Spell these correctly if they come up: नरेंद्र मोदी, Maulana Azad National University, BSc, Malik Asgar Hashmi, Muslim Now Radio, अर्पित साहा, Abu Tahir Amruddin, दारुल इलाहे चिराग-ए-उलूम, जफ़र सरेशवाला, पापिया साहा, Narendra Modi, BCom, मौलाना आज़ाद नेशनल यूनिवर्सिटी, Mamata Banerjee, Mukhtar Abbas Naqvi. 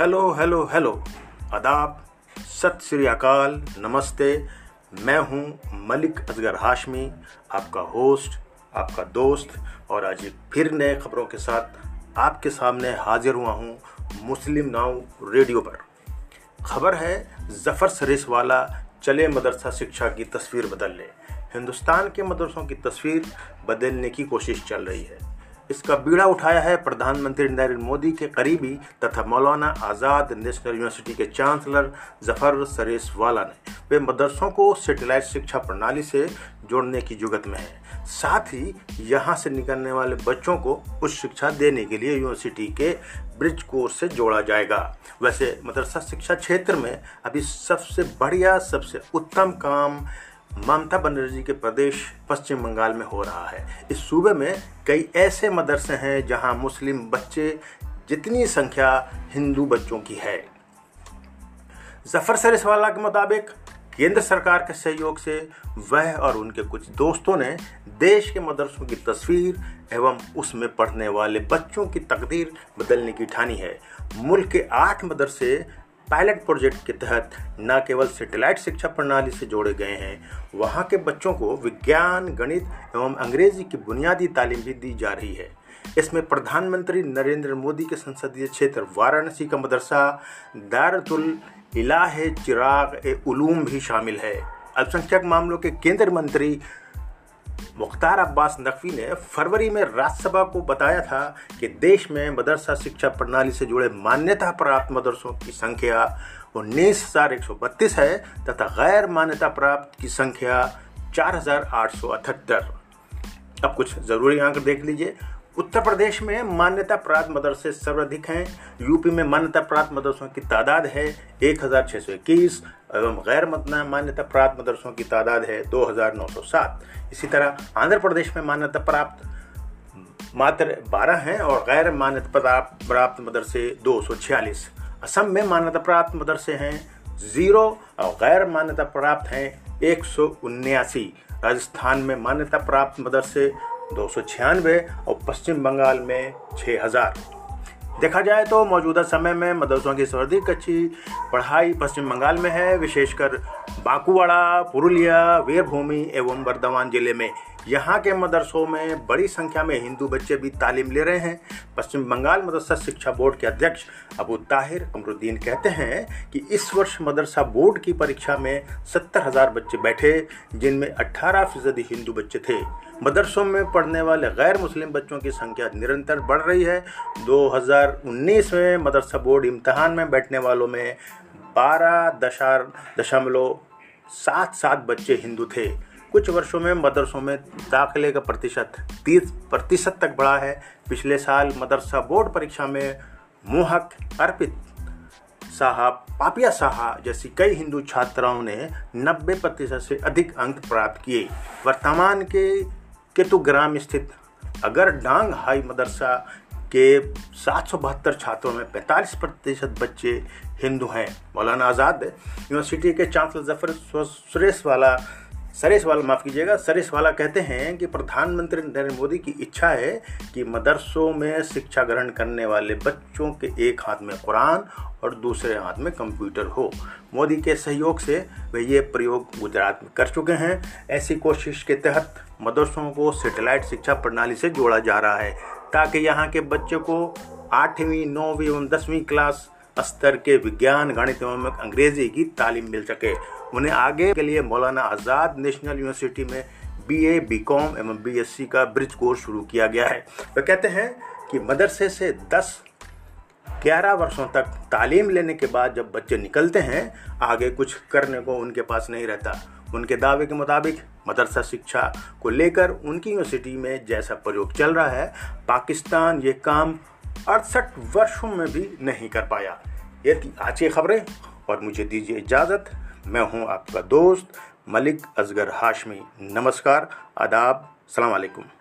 Hello hello hello, आदाब, सत श्री अकाल, नमस्ते। मैं हूं मलिक असगर हाशमी, आपका होस्ट, आपका दोस्त, और आज एक फिर नए खबरों के साथ आपके सामने हाजिर हुआ हूं मुस्लिम नाउ रेडियो पर। खबर है, जफ़र सरेशवाला चले मदरसा शिक्षा की तस्वीर बदलने। हिंदुस्तान के मदरसों की तस्वीर बदलने की कोशिश चल रही है। इसका बीड़ा उठाया है प्रधानमंत्री नरेंद्र मोदी के करीबी तथा मौलाना आज़ाद नेशनल यूनिवर्सिटी के चांसलर जफ़र सरेशवाला ने। वे मदरसों को सेटेलाइट शिक्षा प्रणाली से जोड़ने की जुगत में हैं, साथ ही यहां से निकलने वाले बच्चों को उच्च शिक्षा देने के लिए यूनिवर्सिटी के ब्रिज कोर्स से जोड़ा जाएगा। वैसे मदरसा शिक्षा क्षेत्र में अभी सबसे बढ़िया, सबसे उत्तम काम ममता बनर्जी के प्रदेश पश्चिम बंगाल में हो रहा है। इस सूबे में कई ऐसे मदरसे हैं जहां मुस्लिम बच्चे जितनी संख्या हिंदू बच्चों की है। जफ़र सरेशवाला के मुताबिक केंद्र सरकार के सहयोग से वह और उनके कुछ दोस्तों ने देश के मदरसों की तस्वीर एवं उसमें पढ़ने वाले बच्चों की तकदीर बदलने की ठानी है। मुल्क के 8 मदरसे पायलट प्रोजेक्ट के तहत न केवल सेटेलाइट शिक्षा प्रणाली से जोड़े गए हैं, वहां के बच्चों को विज्ञान, गणित एवं अंग्रेजी की बुनियादी तालीम भी दी जा रही है। इसमें प्रधानमंत्री नरेंद्र मोदी के संसदीय क्षेत्र वाराणसी का मदरसा दारुल इलाहे चिराग-ए-उलूम भी शामिल है। अल्पसंख्यक मामलों के केंद्रीय मंत्री मुख्तार अब्बास नकवी ने फरवरी में राज्यसभा को बताया था कि देश में मदरसा शिक्षा प्रणाली से जुड़े मान्यता प्राप्त मदरसों की संख्या 19,132 है तथा गैर मान्यता प्राप्त की संख्या 4,878। अब कुछ ज़रूरी आंकड़े देख लीजिए। उत्तर प्रदेश में मान्यता प्राप्त मदरसे सर्वाधिक हैं। यूपी में मान्यता प्राप्त मदरसों की तादाद है 1,621 एवं गैर मान्यता प्राप्त मदरसों की तादाद है 2,907। इसी तरह आंध्र प्रदेश में मान्यता प्राप्त मात्र 12 हैं और गैर मान्यता प्राप्त मदरसे 246। असम में मान्यता प्राप्त मदरसे हैं 0 और गैर मान्यता प्राप्त हैं 179। राजस्थान में मान्यता प्राप्त मदरसे 296 और पश्चिम बंगाल में 6000। देखा जाए तो मौजूदा समय में मदरसों की सर्वाधिक अच्छी पढ़ाई पश्चिम बंगाल में है, विशेषकर बांकुवाड़ा, पुरुलिया, वीरभूमि एवं बर्धमान जिले में। यहाँ के मदरसों में बड़ी संख्या में हिंदू बच्चे भी तालीम ले रहे हैं। पश्चिम बंगाल मदरसा शिक्षा बोर्ड के अध्यक्ष अबू ताहिर अमरुद्दीन कहते हैं कि इस वर्ष मदरसा बोर्ड की परीक्षा में 70,000 बच्चे बैठे, जिनमें 18% हिंदू बच्चे थे। मदरसों में पढ़ने वाले गैर मुस्लिम बच्चों की संख्या निरंतर बढ़ रही है। 2019 में मदरसा बोर्ड इम्तहान में बैठने वालों में 12.77 बच्चे हिंदू थे। कुछ वर्षों में मदरसों में दाखिले का प्रतिशत 30% तक बढ़ा है। पिछले साल मदरसा बोर्ड परीक्षा में मोहक, अर्पित साहा, पापिया साहा जैसी कई हिंदू छात्राओं ने 90% से अधिक अंक प्राप्त किए। वर्तमान के केतुग्राम स्थित अगर डांग हाई मदरसा के 772 छात्रों में 45% बच्चे हिंदू हैं। मौलाना आज़ाद यूनिवर्सिटी के चांसलर जफ़र सरेशवाला कहते हैं कि प्रधानमंत्री नरेंद्र मोदी की इच्छा है कि मदरसों में शिक्षा ग्रहण करने वाले बच्चों के एक हाथ में कुरान और दूसरे हाथ में कंप्यूटर हो। मोदी के सहयोग से वे ये प्रयोग गुजरात में कर चुके हैं। ऐसी कोशिश के तहत मदरसों को सेटेलाइट शिक्षा प्रणाली से जोड़ा जा रहा है ताकि यहाँ के बच्चों को 8वीं, 9वीं एवं 10वीं क्लास स्तर के विज्ञान, गणित एवं अंग्रेजी की तालीम मिल सके। उन्हें आगे के लिए मौलाना आज़ाद नेशनल यूनिवर्सिटी में BA, BCom एवं BSc का ब्रिज कोर्स शुरू किया गया है। वे कहते हैं कि मदरसे से 10-11 वर्षों तक तालीम लेने के बाद जब बच्चे निकलते हैं, आगे कुछ करने को उनके पास नहीं रहता। उनके दावे के मुताबिक मदरसा शिक्षा को लेकर उनकी यूनिवर्सिटी में जैसा प्रयोग चल रहा है, पाकिस्तान ये काम 68 वर्षों में भी नहीं कर पाया। ये थी आज की खबरें और मुझे दीजिए इजाज़त। मैं हूँ आपका दोस्त मलिक असगर हाशमी। नमस्कार, आदाब, सलाम अलैकुम।